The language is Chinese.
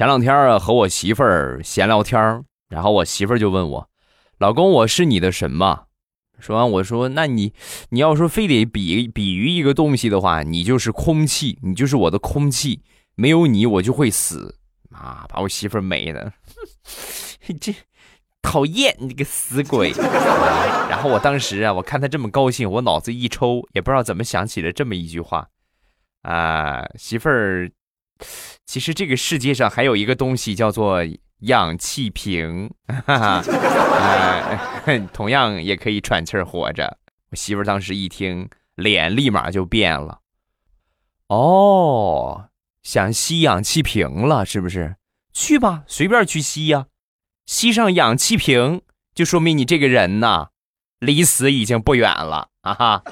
前两天啊，和我媳妇儿闲聊天，然后我媳妇儿就问我，老公，我是你的神吗？说完我说，那你要说非得比喻一个东西的话，你就是空气，你就是我的空气，没有你我就会死啊！把我媳妇儿美的，这讨厌你个死鬼！然后我当时啊，我看她这么高兴，我脑子一抽，也不知道怎么想起了这么一句话啊，媳妇儿。其实这个世界上还有一个东西叫做氧气瓶，哈哈同样也可以喘气儿活着。我媳妇儿当时一听，脸立马就变了。哦，想吸氧气瓶了是不是？去吧，随便去吸呀，吸上氧气瓶就说明你这个人呐，离死已经不远了啊哈。